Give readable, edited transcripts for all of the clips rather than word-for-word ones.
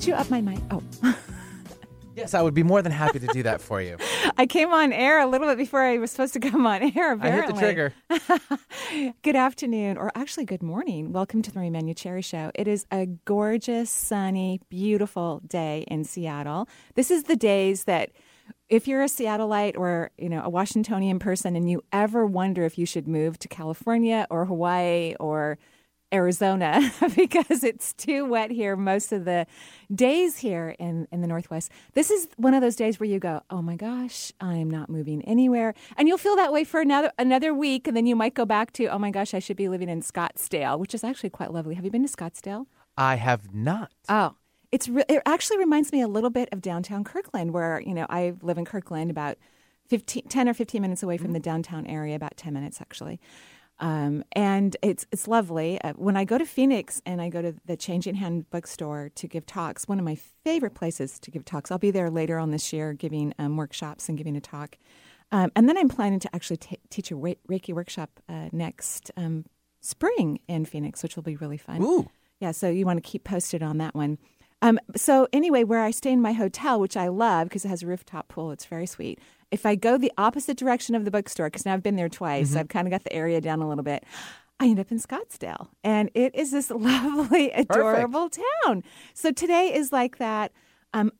You up my mic? Oh. Yes, I would be more than happy to do that for you. I came on air a little bit before I was supposed to come on air, apparently. I hit the trigger. Good afternoon, or actually good morning. Welcome to the Marie Manucheri Show. It is a gorgeous, sunny, beautiful day in Seattle. This is the days that if you're a Seattleite or, you know, a Washingtonian person and you ever wonder if you should move to California or Hawaii or Arizona, because it's too wet here most of the days here in the Northwest. This is one of those days where you go, oh my gosh, I'm not moving anywhere. And you'll feel that way for another week, and then you might go back to, oh my gosh, I should be living in Scottsdale, which is actually quite lovely. Have you been to Scottsdale? I have not. Oh. It actually reminds me a little bit of downtown Kirkland, where, you know, I live in Kirkland about 10 or 15 minutes away from the downtown area, about 10 minutes actually. And it's lovely. When I go to Phoenix and I go to the Changing Hand bookstore to give talks, one of my favorite places to give talks. I'll be there later on this year giving workshops and giving a talk. And then I'm planning to actually teach a Reiki workshop next spring in Phoenix, which will be really fun. Ooh. Yeah, so you want to keep posted on that one. So anyway, where I stay in my hotel, which I love because it has a rooftop pool, it's very sweet. If I go the opposite direction of the bookstore, because now I've been there twice, so I've kind of got the area down a little bit, I end up in Scottsdale. And it is this lovely, adorable town. So today is like that,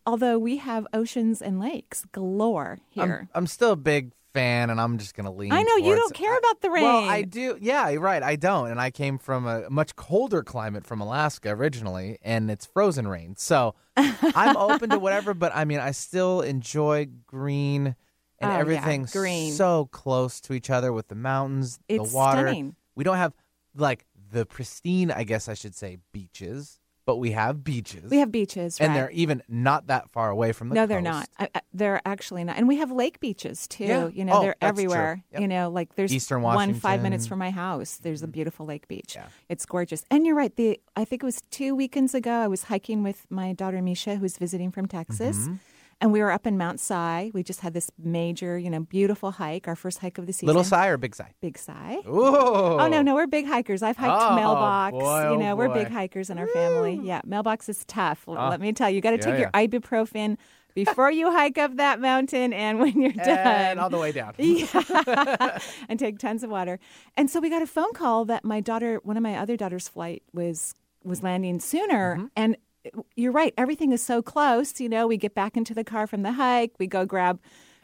although we have oceans and lakes galore here. I'm still a big fan, and I'm just going to lean towards. I know, you don't care about the rain. Well, I do. Yeah, you're right. I don't. And I came from a much colder climate from Alaska originally, and it's frozen rain. So I'm open to whatever, but I mean, I still enjoy green. And everything's so close to each other with the mountains, the water. Stunning. We don't have, like, the pristine, I guess I should say, beaches, but we have beaches. We have beaches, and they're even not that far away from the coast. No, they're not. They're actually not. And we have lake beaches, too. Yeah. You know, they're everywhere. Yep. You know, like, there's Eastern Washington. 5 minutes from my house. There's a beautiful lake beach. Yeah. It's gorgeous. And you're right. I think it was 2 weekends ago, I was hiking with my daughter, Misha, who's visiting from Texas. Mm-hmm. And we were up in Mount Si. We just had this major, you know, beautiful hike, our first hike of the season. Little Si or Big Si? Big Si. Oh, no, we're big hikers. I've hiked Mailbox. Boy, you know, we're big hikers in our family. Yeah, Mailbox is tough. Let me tell you. You got to take your ibuprofen before you hike up that mountain and when you're done. And all the way down. Yeah. And take tons of water. And so we got a phone call that my daughter, one of my other daughter's flight was landing sooner. Mm-hmm. And you're right. Everything is so close. You know, we get back into the car from the hike. We go grab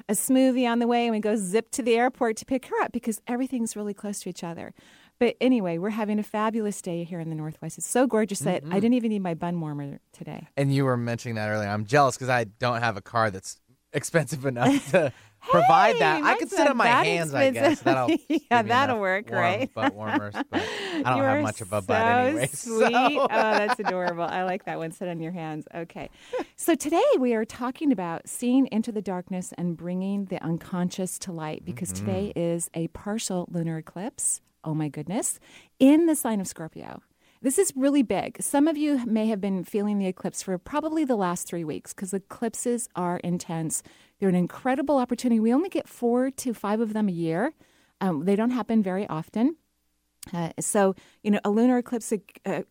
a smoothie on the way, and we go zip to the airport to pick her up because everything's really close to each other. But anyway, we're having a fabulous day here in the Northwest. It's so gorgeous that I didn't even need my bun warmer today. And you were mentioning that earlier. I'm jealous because I don't have a car that's expensive enough to provide that. I could sit on my hands, expensive. I guess. That'll work, right? Butt warmers, but I don't have much of a butt anyway. Sweet. Oh, that's adorable. I like that one. Sit on your hands. Okay. So today we are talking about seeing into the darkness and bringing the unconscious to light because today is a partial lunar eclipse. Oh my goodness. In the sign of Scorpio. This is really big. Some of you may have been feeling the eclipse for probably the last 3 weeks because eclipses are intense. They're an incredible opportunity. We only get 4 to 5 of them a year. They don't happen very often. So, you know, a lunar eclipse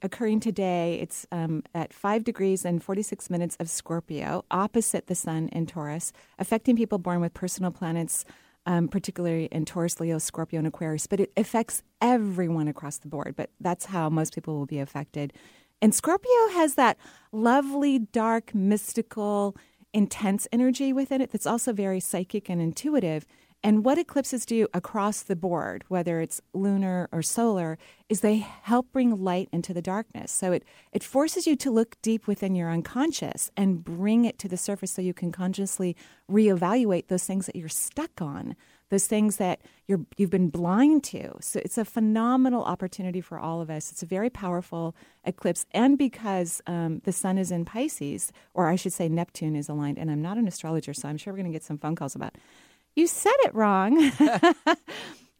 occurring today, it's at 5 degrees and 46 minutes of Scorpio, opposite the sun in Taurus, affecting people born with personal planets, particularly in Taurus, Leo, Scorpio, and Aquarius. But it affects everyone across the board. But that's how most people will be affected. And Scorpio has that lovely, dark, mystical, intense energy within it that's also very psychic and intuitive. And what eclipses do across the board, whether it's lunar or solar, is they help bring light into the darkness. So it forces you to look deep within your unconscious and bring it to the surface so you can consciously reevaluate those things that you're stuck on, those things that you've been blind to. So it's a phenomenal opportunity for all of us. It's a very powerful eclipse. And because the sun is in Pisces, or I should say Neptune is aligned, and I'm not an astrologer, so I'm sure we're going to get some phone calls about it. You said it wrong.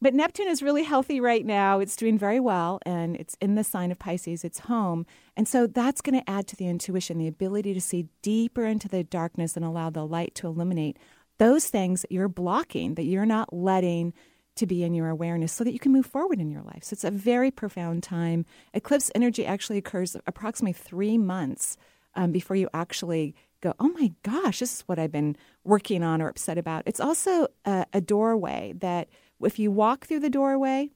But Neptune is really healthy right now. It's doing very well, and it's in the sign of Pisces. It's home. And so that's going to add to the intuition, the ability to see deeper into the darkness and allow the light to illuminate those things that you're blocking, that you're not letting to be in your awareness so that you can move forward in your life. So it's a very profound time. Eclipse energy actually occurs approximately 3 months before you actually go, oh my gosh, this is what I've been working on or upset about. It's also a doorway that if you walk through the doorway,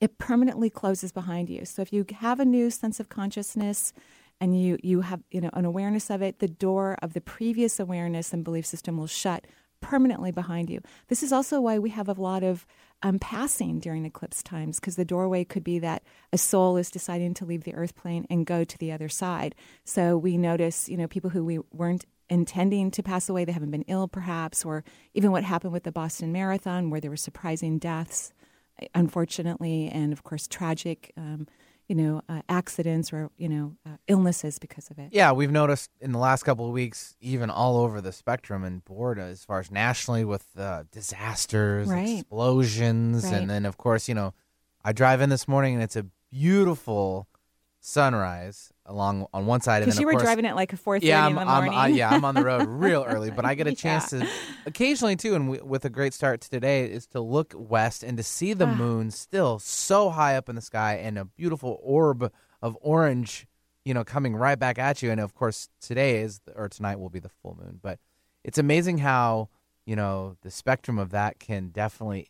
it permanently closes behind you. So if you have a new sense of consciousness and you have an awareness of it, the door of the previous awareness and belief system will shut permanently behind you. This is also why we have a lot of passing during eclipse times, because the doorway could be that a soul is deciding to leave the earth plane and go to the other side. So we notice, people who we weren't intending to pass away, they haven't been ill perhaps, or even what happened with the Boston Marathon where there were surprising deaths, unfortunately, and of course tragic accidents or, illnesses because of it. Yeah, we've noticed in the last couple of weeks, even all over the spectrum and board as far as nationally with disasters, explosions. Right. And then, of course, I drive in this morning and it's a beautiful sunrise along on one side. Because you were driving at like 4:30 in the morning. I'm on the road real early, but I get a chance to occasionally too, and with a great start to today, is to look west and to see the moon still so high up in the sky and a beautiful orb of orange, coming right back at you. And of course, tonight will be the full moon. But it's amazing how, the spectrum of that can definitely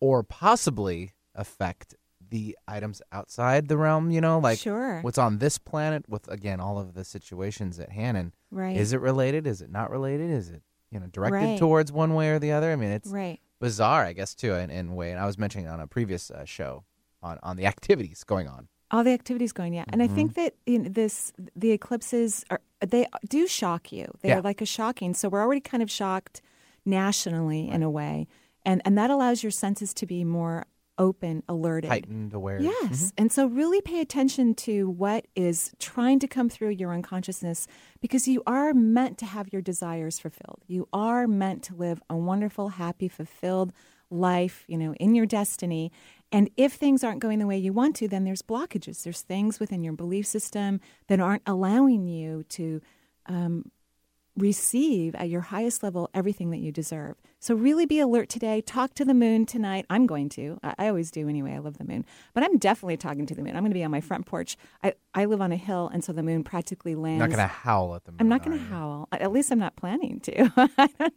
or possibly affect the items outside the realm, what's on this planet with, again, all of the situations at hand. And is it related? Is it not related? Is it, directed towards one way or the other? I mean, it's bizarre, I guess, too, in a way. And I was mentioning on a previous show on the activities going on. All the activities going, yeah. And I think that the eclipses, they do shock you. They're like a shocking. So we're already kind of shocked nationally in a way. And that allows your senses to be more open, alerted. Heightened awareness. Yes. And so really pay attention to what is trying to come through your unconsciousness, because you are meant to have your desires fulfilled. You are meant to live a wonderful, happy, fulfilled life, in your destiny. And if things aren't going the way you want to, then there's blockages. There's things within your belief system that aren't allowing you to receive at your highest level everything that you deserve. So really be alert today. Talk to the moon tonight. I'm going to. I always do anyway. I love the moon. But I'm definitely talking to the moon. I'm going to be on my front porch. I live on a hill, and so the moon practically lands. You're not going to howl at the moon. I'm not going to howl. At least I'm not planning to.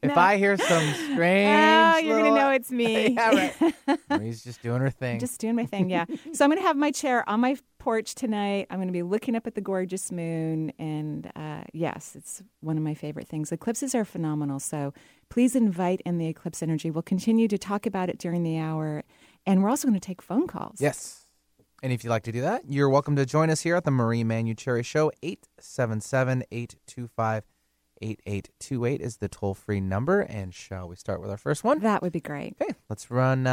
If I hear some strange you're going to know it's me. Yeah, right. Marie's just doing her thing. I'm just doing my thing, yeah. So I'm going to have my chair on my porch tonight. I'm going to be looking up at the gorgeous moon, and yes, it's one of my favorite things. Eclipses are phenomenal, so please invite in the eclipse energy. We'll continue to talk about it during the hour, and we're also going to take phone calls. Yes, and if you'd like to do that, you're welcome to join us here at the Marie Manucheri Show. 877-825-8828 is the toll-free number, and shall we start with our first one? That would be great. Okay, let's run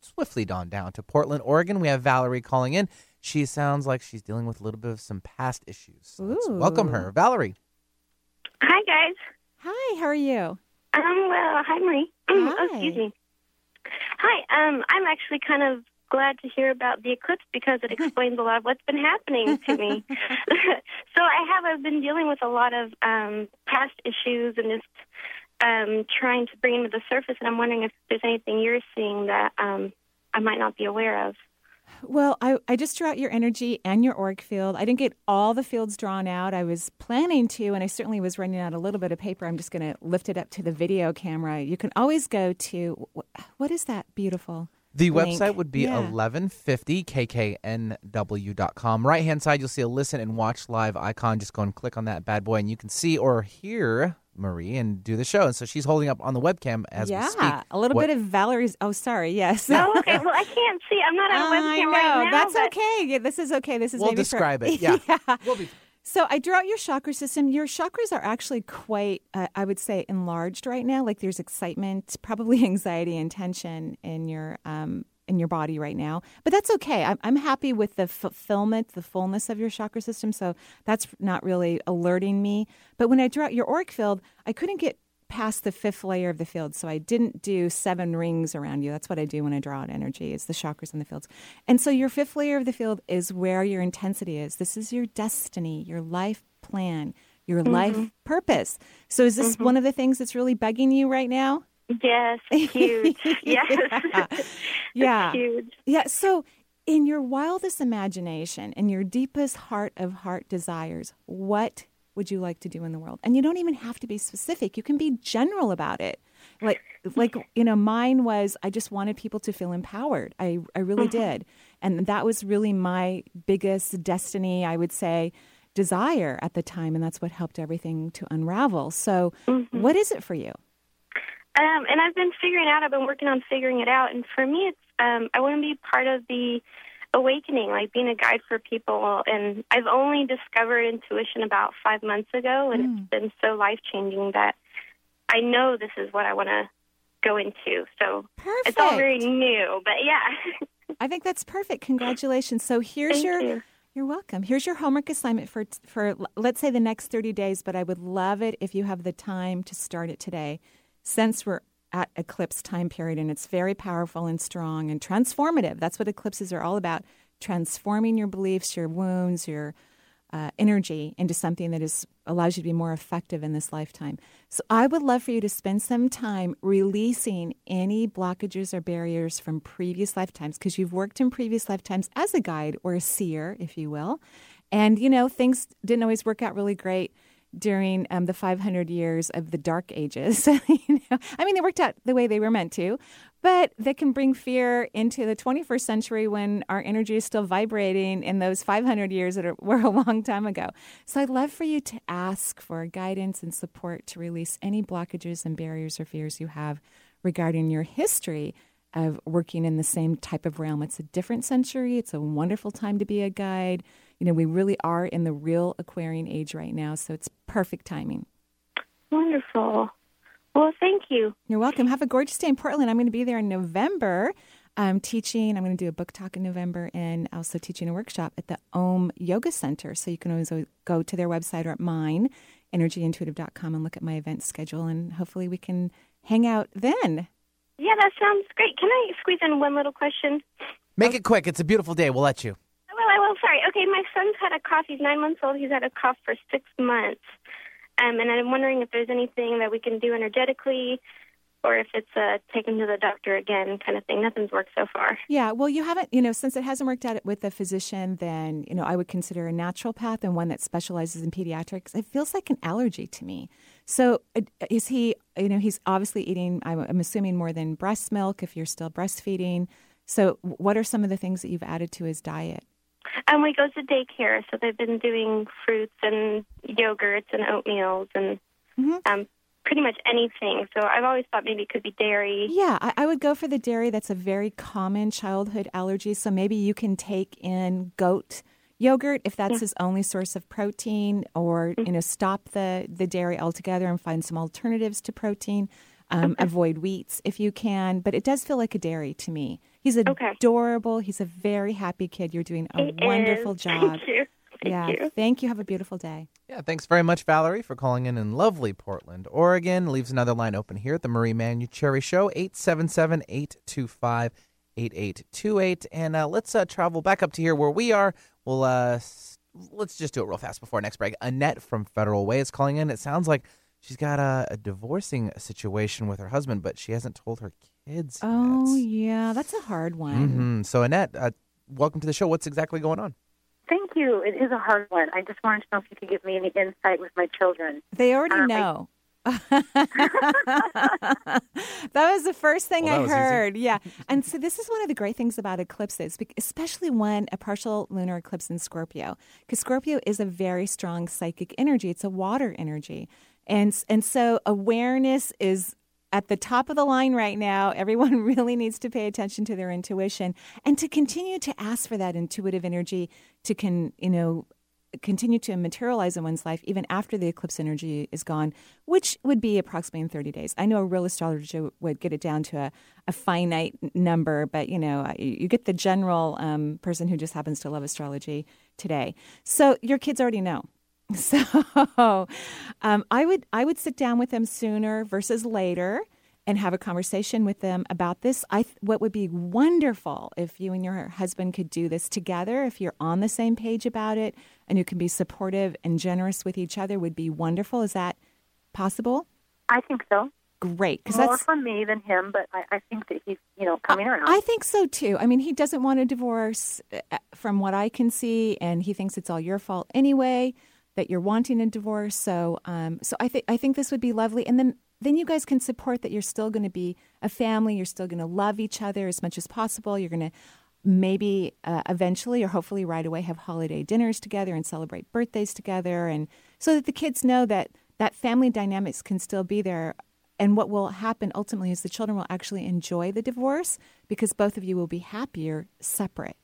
swiftly down to Portland, Oregon. We have Valerie calling in. She sounds like she's dealing with a little bit of some past issues. So let's welcome her. Valerie. Hi, guys. Hi, how are you? I'm well. Hi, Marie. Hi. Oh, excuse me. Hi. I'm actually kind of glad to hear about the eclipse because it explains a lot of what's been happening to me. So I've been dealing with a lot of past issues and just trying to bring them to the surface, and I'm wondering if there's anything you're seeing that I might not be aware of. Well, I just drew out your energy and your org field. I didn't get all the fields drawn out. I was planning to, and I certainly was running out a little bit of paper. I'm just going to lift it up to the video camera. You can always go to, what is that beautiful The link? Website would be 1150 KKNW.com. Right-hand side, you'll see a listen and watch live icon. Just go and click on that bad boy, and you can see or hear Marie and do the show. And so she's holding up on the webcam as we speak. Yeah, a little bit of Valerie's. Oh, sorry. Yes. Oh, okay. Well, I can't see. I'm not on a webcam right now. That's okay. Yeah, this is okay. This is we'll describe it. Yeah. Yeah. We'll be. So I drew out your chakra system. Your chakras are actually quite, I would say, enlarged right now. Like there's excitement, probably anxiety and tension in your body right now. But that's okay. I'm happy with the fulfillment, the fullness of your chakra system. So that's not really alerting me. But when I drew out your auric field, I couldn't get past the fifth layer of the field. So I didn't do seven rings around you. That's what I do when I draw out energy, is the chakras and the fields. And so your fifth layer of the field is where your intensity is. This is your destiny, your life plan, your life purpose. So is this one of the things that's really bugging you right now? Yes, huge. Yes. Yeah. Huge. Yeah. So in your wildest imagination, in your deepest heart of heart desires, what would you like to do in the world? And you don't even have to be specific. You can be general about it. Like you know, mine was I just wanted people to feel empowered. I really did. And that was really my biggest destiny, I would say, desire at the time. And that's what helped everything to unravel. So what is it for you? And I've been working on figuring it out. And for me, it's I want to be part of the awakening, like being a guide for people. And I've only discovered intuition about 5 months ago, and it's been so life-changing that I know this is what I want to go into. So it's all very new, but yeah. I think that's perfect. Congratulations. So here's Thank you. You're welcome. Here's your homework assignment for let's say the next 30 days, but I would love it if you have the time to start it today. Since we're at eclipse time period, and it's very powerful and strong and transformative. That's what eclipses are all about, transforming your beliefs, your wounds, your energy into something that is allows you to be more effective in this lifetime. So I would love for you to spend some time releasing any blockages or barriers from previous lifetimes, because you've worked in previous lifetimes as a guide or a seer, if you will. And, you know, things didn't always work out really great during the 500 years of the Dark Ages. You know? I mean, they worked out the way they were meant to, but they can bring fear into the 21st century when our energy is still vibrating in those 500 years that were a long time ago. So I'd love for you to ask for guidance and support to release any blockages and barriers or fears you have regarding your history of working in the same type of realm. It's a different century. It's a wonderful time to be a guide. You know, we really are in the real Aquarian age right now, so it's perfect timing. Wonderful. Well, thank you. You're welcome. Have a gorgeous day in Portland. I'm going to be there in November teaching. I'm going to do a book talk in November and also teaching a workshop at the OM Yoga Center. So you can always go to their website or at mine, energyintuitive.com, and look at my event schedule, and hopefully we can hang out then. Yeah, that sounds great. Can I squeeze in one little question? Make it quick. It's a beautiful day. We'll let you. I will. Sorry. Okay, my son's had a cough. He's 9 months old. He's had a cough for 6 months. And I'm wondering if there's anything that we can do energetically, or if it's take him to the doctor again kind of thing. Nothing's worked so far. Yeah, well, you haven't, since it hasn't worked out with a physician, then, I would consider a naturopath and one that specializes in pediatrics. It feels like an allergy to me. So is he, he's obviously eating, I'm assuming, more than breast milk if you're still breastfeeding. So what are some of the things that you've added to his diet? He goes to daycare, so they've been doing fruits and yogurts and oatmeals and pretty much anything. So I've always thought maybe it could be dairy. Yeah, I would go for the dairy. That's a very common childhood allergy. So maybe you can take in goat yogurt if that's his only source of protein, or stop the dairy altogether and find some alternatives to protein. Avoid wheats if you can, but it does feel like a dairy to me. He's adorable. He's a very happy kid. You're doing a wonderful job. Thank you. Thank you. Have a beautiful day. Yeah, thanks very much, Valerie, for calling in lovely Portland, Oregon. Leaves another line open here at the Marie Manucheri Show, 877-825-8828. And let's travel back up to here where we are. We'll let's just do it real fast before our next break. Annette from Federal Way is calling in. It sounds like she's got a divorcing situation with her husband, but she hasn't told her kids yet. Oh, yeah. That's a hard one. So, Annette, welcome to the show. What's exactly going on? Thank you. It is a hard one. I just wanted to know if you could give me any insight with my children. They already know. That was the first thing I heard. Easy. Yeah. And so this is one of the great things about eclipses, especially when a partial lunar eclipse in Scorpio, because Scorpio is a very strong psychic energy. It's a water energy. And so awareness is at the top of the line right now. Everyone really needs to pay attention to their intuition and to continue to ask for that intuitive energy to continue to materialize in one's life even after the eclipse energy is gone, which would be approximately in 30 days. I know a real astrologer would get it down to a finite number, but you get the general person who just happens to love astrology today. So your kids already know. So I would sit down with them sooner versus later and have a conversation with them about this. What would be wonderful if you and your husband could do this together, if you're on the same page about it and you can be supportive and generous with each other, would be wonderful. Is that possible? I think so. Great. More from me than him, but I think that he's, coming around. I think so, too. I mean, he doesn't want a divorce from what I can see, and he thinks it's all your fault anyway that you're wanting a divorce. So I think this would be lovely. And then you guys can support that you're still going to be a family. You're still going to love each other as much as possible. You're going to maybe eventually or hopefully right away have holiday dinners together and celebrate birthdays together, and so that the kids know that that family dynamics can still be there. And what will happen ultimately is the children will actually enjoy the divorce because both of you will be happier separate.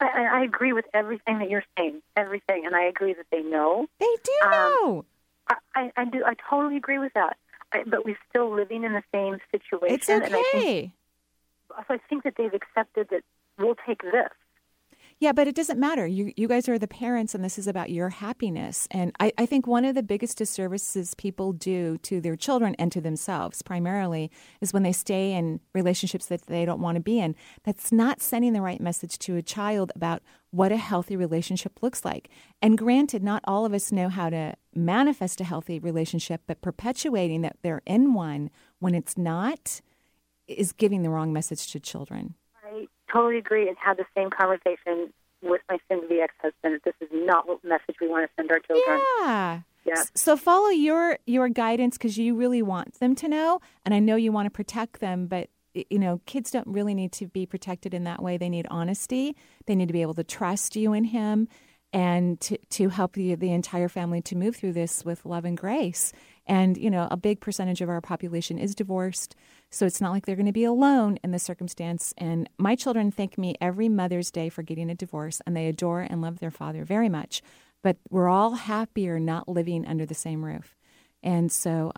I agree with everything that you're saying, everything, and I agree that they know. They do know. I do. I totally agree with that. But we're still living in the same situation. It's okay. And I think that they've accepted that we'll take this. Yeah, but it doesn't matter. You guys are the parents, and this is about your happiness. And I think one of the biggest disservices people do to their children and to themselves primarily is when they stay in relationships that they don't want to be in. That's not sending the right message to a child about what a healthy relationship looks like. And granted, not all of us know how to manifest a healthy relationship, but perpetuating that they're in one when it's not is giving the wrong message to children. Totally agree, and had the same conversation with my soon-to-be ex-husband. This is not what message we want to send our children. Yeah. So follow your guidance because you really want them to know, and I know you want to protect them, but kids don't really need to be protected in that way. They need honesty. They need to be able to trust you and him, and to help the entire family to move through this with love and grace. And, a big percentage of our population is divorced, so it's not like they're going to be alone in this circumstance. And my children thank me every Mother's Day for getting a divorce, and they adore and love their father very much. But we're all happier not living under the same roof. And so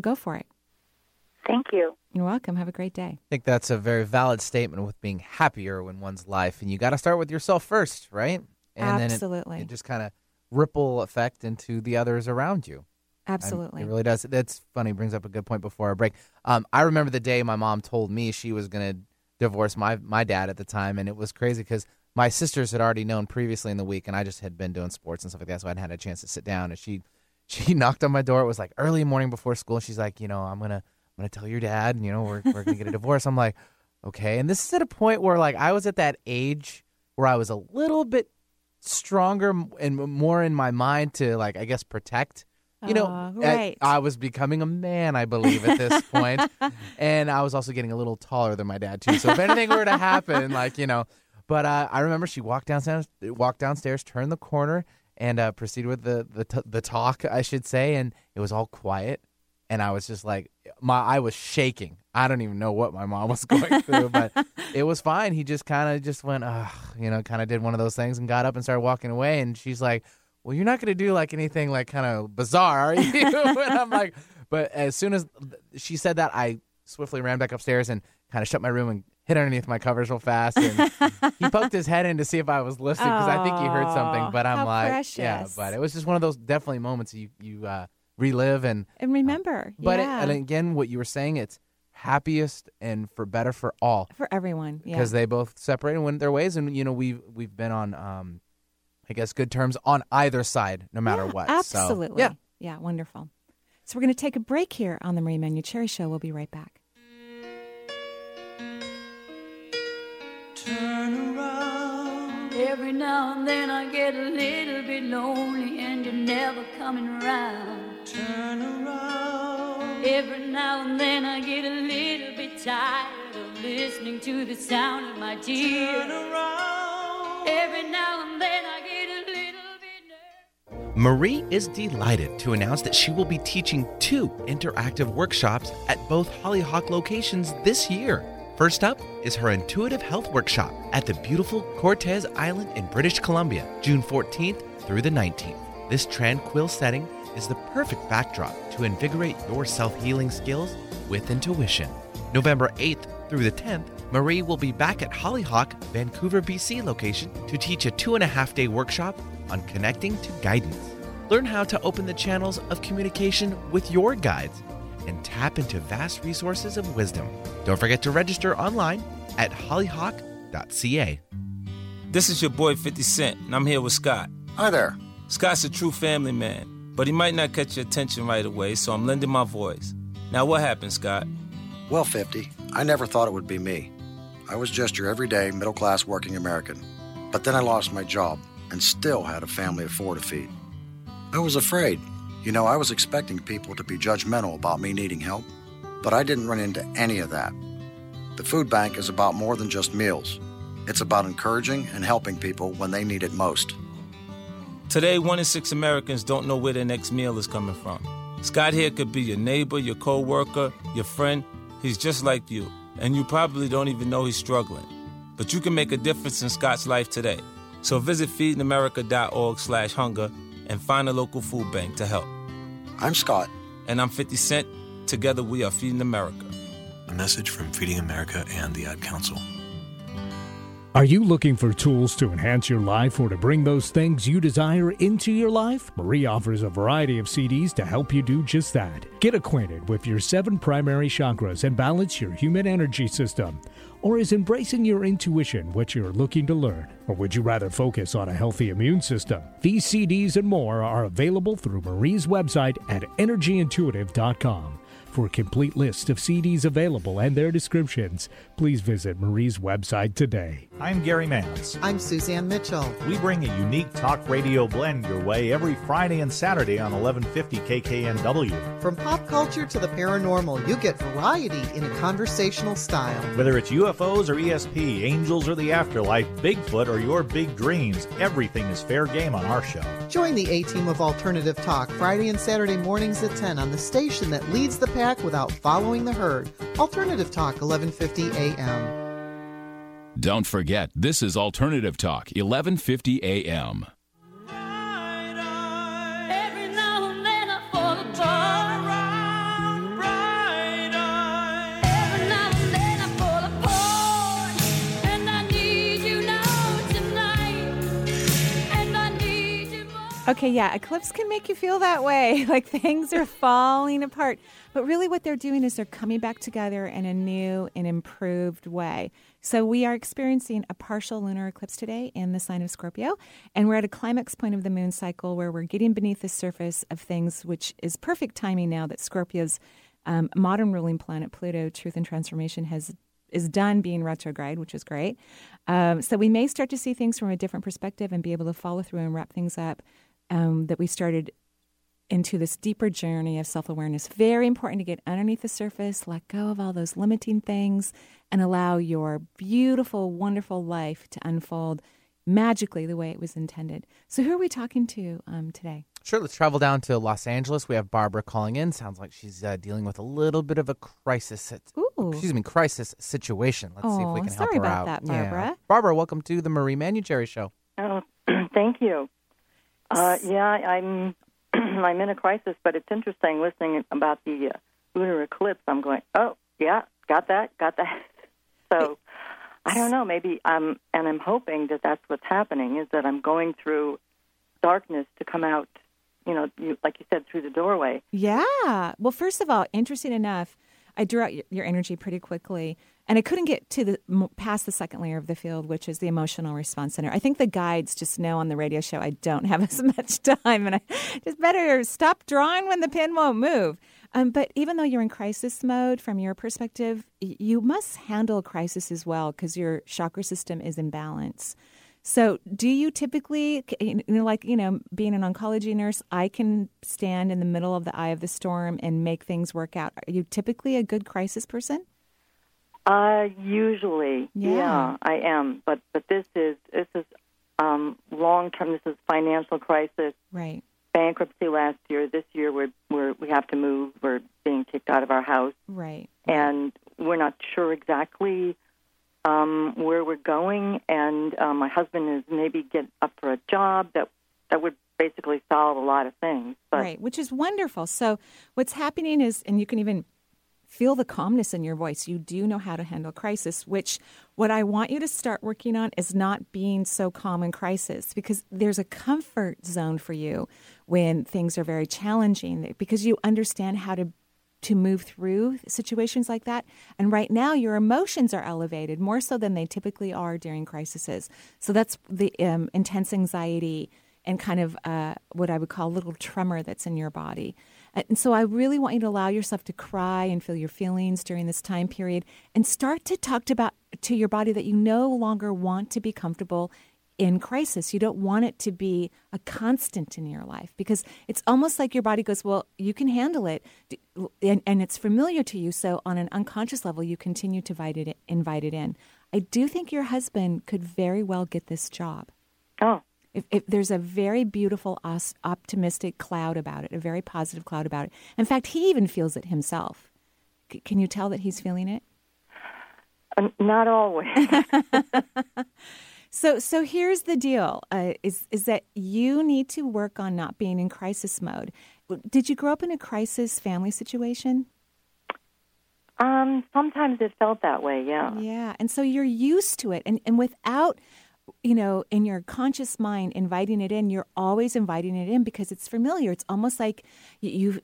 go for it. Thank you. You're welcome. Have a great day. I think that's a very valid statement with being happier in one's life. And you got to start with yourself first, right? And absolutely. Then it just kind of ripple effect into the others around you. Absolutely. It really does. That's funny. Brings up a good point before our break. I remember the day my mom told me she was going to divorce my dad at the time, and it was crazy because my sisters had already known previously in the week, and I just had been doing sports and stuff like that, so I hadn't had a chance to sit down. And she knocked on my door. It was like early morning before school. She's like, I'm gonna tell your dad, and we're gonna get a divorce. I'm like, okay. And this is at a point where like I was at that age where I was a little bit stronger and more in my mind to like I guess protect. Right. I was becoming a man, I believe, at this point. And I was also getting a little taller than my dad, too. So if anything were to happen, But I remember she walked downstairs, turned the corner, and proceeded with the talk, I should say. And it was all quiet. And I was just like, I was shaking. I don't even know what my mom was going through, but it was fine. He just kind of went, kind of did one of those things and got up and started walking away. And she's like, well, you're not going to do anything kind of bizarre, are you? And I'm like, but as soon as she said that, I swiftly ran back upstairs and kind of shut my room and hid underneath my covers real fast. And he poked his head in to see if I was listening because I think he heard something. But I'm like, precious. Yeah, but it was just one of those definitely moments you relive and remember. But yeah. And again, what you were saying, it's happiest and for better for all. For everyone, yeah. Because they both separated and went their ways. And, we've been on... I guess good terms on either side, no matter what. Absolutely. So, yeah, wonderful. So we're going to take a break here on the Marie Manucheri Show. We'll be right back. Turn around. Every now and then I get a little bit lonely and you're never coming around. Turn around. Every now and then I get a little bit tired of listening to the sound of my tears. Turn around. Every now and then I get a little bit nervous. Marie is delighted to announce that she will be teaching 2 interactive workshops at both Hollyhock locations this year. First up is her intuitive health workshop at the beautiful Cortes Island in British Columbia, June 14th through the 19th. This tranquil setting is the perfect backdrop to invigorate your self-healing skills with intuition. November 8th through the 10th, Marie will be back at Hollyhock, Vancouver, BC location to teach a 2.5-day workshop on connecting to guidance. Learn how to open the channels of communication with your guides and tap into vast resources of wisdom. Don't forget to register online at hollyhock.ca. This is your boy 50 Cent, and I'm here with Scott. Hi there. Scott's a true family man, but he might not catch your attention right away, so I'm lending my voice. Now what happened, Scott? Well, 50, I never thought it would be me. I was just your everyday middle-class working American. But then I lost my job and still had a family of 4 to feed. I was afraid. You know, I was expecting people to be judgmental about me needing help, but I didn't run into any of that. The food bank is about more than just meals. It's about encouraging and helping people when they need it most. Today, 1 in 6 Americans don't know where their next meal is coming from. Scott here could be your neighbor, your co-worker, your friend. He's just like you, and you probably don't even know he's struggling. But you can make a difference in Scott's life today. So visit feedingamerica.org/hunger and find a local food bank to help. I'm Scott. And I'm 50 Cent. Together we are Feeding America. A message from Feeding America and the Ad Council. Are you looking for tools to enhance your life or to bring those things you desire into your life? Marie offers a variety of CDs to help you do just that. Get acquainted with your 7 primary chakras and balance your human energy system. Or is embracing your intuition what you're looking to learn? Or would you rather focus on a healthy immune system? These CDs and more are available through Marie's website at energyintuitive.com. For a complete list of CDs available and their descriptions, please visit Marie's website today. I'm Gary Mance. I'm Suzanne Mitchell. We bring a unique talk radio blend your way every Friday and Saturday on 1150 KKNW. From pop culture to the paranormal, you get variety in a conversational style. Whether it's UFOs or ESP, angels or the afterlife, Bigfoot or your big dreams, everything is fair game on our show. Join the A-Team of Alternative Talk Friday and Saturday mornings at 10 on the station that leads the pack without following the herd. Alternative Talk, 1150 a.m. Don't forget, this is Alternative Talk, 1150 a.m. Okay, yeah, eclipse can make you feel that way, like things are falling apart. But really what they're doing is they're coming back together in a new and improved way. So we are experiencing a partial lunar eclipse today in the sign of Scorpio, and we're at a climax point of the moon cycle where we're getting beneath the surface of things, which is perfect timing now that Scorpio's modern ruling planet, Pluto, Truth and Transformation, is done being retrograde, which is great. So we may start to see things from a different perspective and be able to follow through and wrap things up. That we started into this deeper journey of self-awareness. Very important to get underneath the surface, let go of all those limiting things, and allow your beautiful, wonderful life to unfold magically the way it was intended. So who are we talking to today? Sure, let's travel down to Los Angeles. We have Barbara calling in. Sounds like she's dealing with a little bit of a crisis situation. Let's see if we can help her out. Sorry about that, Barbara. Yeah. Barbara, welcome to the Marie Manucheri Show. Oh, thank you. I'm I'm in a crisis, but it's interesting listening about the lunar eclipse. I'm going, oh, yeah, got that. So I don't know, maybe I'm hoping that that's what's happening, is that I'm going through darkness to come out, like you said, through the doorway. Yeah. Well, first of all, interesting enough, I drew out your energy pretty quickly, and I couldn't get to past the second layer of the field, which is the emotional response center. I think the guides just know on the radio show I don't have as much time, and I just better stop drawing when the pen won't move. But even though you're in crisis mode, from your perspective, you must handle crisis as well because your chakra system is in balance. So do you typically, being an oncology nurse, I can stand in the middle of the eye of the storm and make things work out. Are you typically a good crisis person? Usually, yeah I am. But this is long term. This is financial crisis. Right. bankruptcy last year. This year we have to move. We're being kicked out of our house. Right. And we're not sure exactly where we're going. And my husband is maybe getting up for a job that would basically solve a lot of things. But right, which is wonderful. So what's happening is, and you can even feel the calmness in your voice. You do know how to handle crisis, which what I want you to start working on is not being so calm in crisis, because there's a comfort zone for you when things are very challenging, because you understand how to move through situations like that. And right now, your emotions are elevated more so than they typically are during crises. So that's the intense anxiety and kind of what I would call little tremor that's in your body. And so I really want you to allow yourself to cry and feel your feelings during this time period, and start to talk to your body that you no longer want to be comfortable in crisis. You don't want it to be a constant in your life, because it's almost like your body goes, well, you can handle it, and it's familiar to you. So on an unconscious level, you continue to invite it in. I do think your husband could very well get this job. Oh. If there's a very beautiful, optimistic cloud about it, a very positive cloud about it. In fact, he even feels it himself. Can you tell that he's feeling it? Not always. So here's the deal, is that you need to work on not being in crisis mode. Did you grow up in a crisis family situation? Sometimes it felt that way, yeah. Yeah, and so you're used to it, and without... you know, in your conscious mind, inviting it in, you're always inviting it in because it's familiar. It's almost like you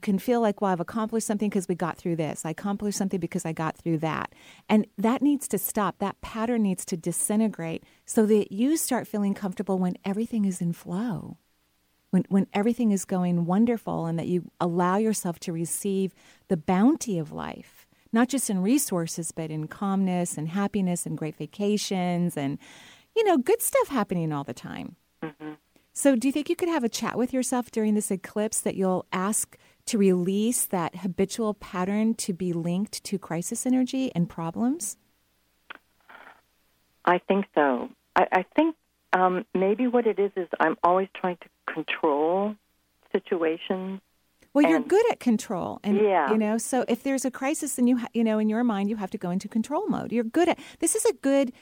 can feel like, well, I've accomplished something because we got through this. I accomplished something because I got through that. And that needs to stop. That pattern needs to disintegrate so that you start feeling comfortable when everything is in flow, when everything is going wonderful, and that you allow yourself to receive the bounty of life. Not just in resources, but in calmness and happiness and great vacations and, you know, good stuff happening all the time. Mm-hmm. So do you think you could have a chat with yourself during this eclipse that you'll ask to release that habitual pattern to be linked to crisis energy and problems? I think so. I think maybe what it is I'm always trying to control situations. Well, you're good at control, and yeah. You know. So if there's a crisis, then you know, in your mind, you have to go into control mode. You're good at this. Is a good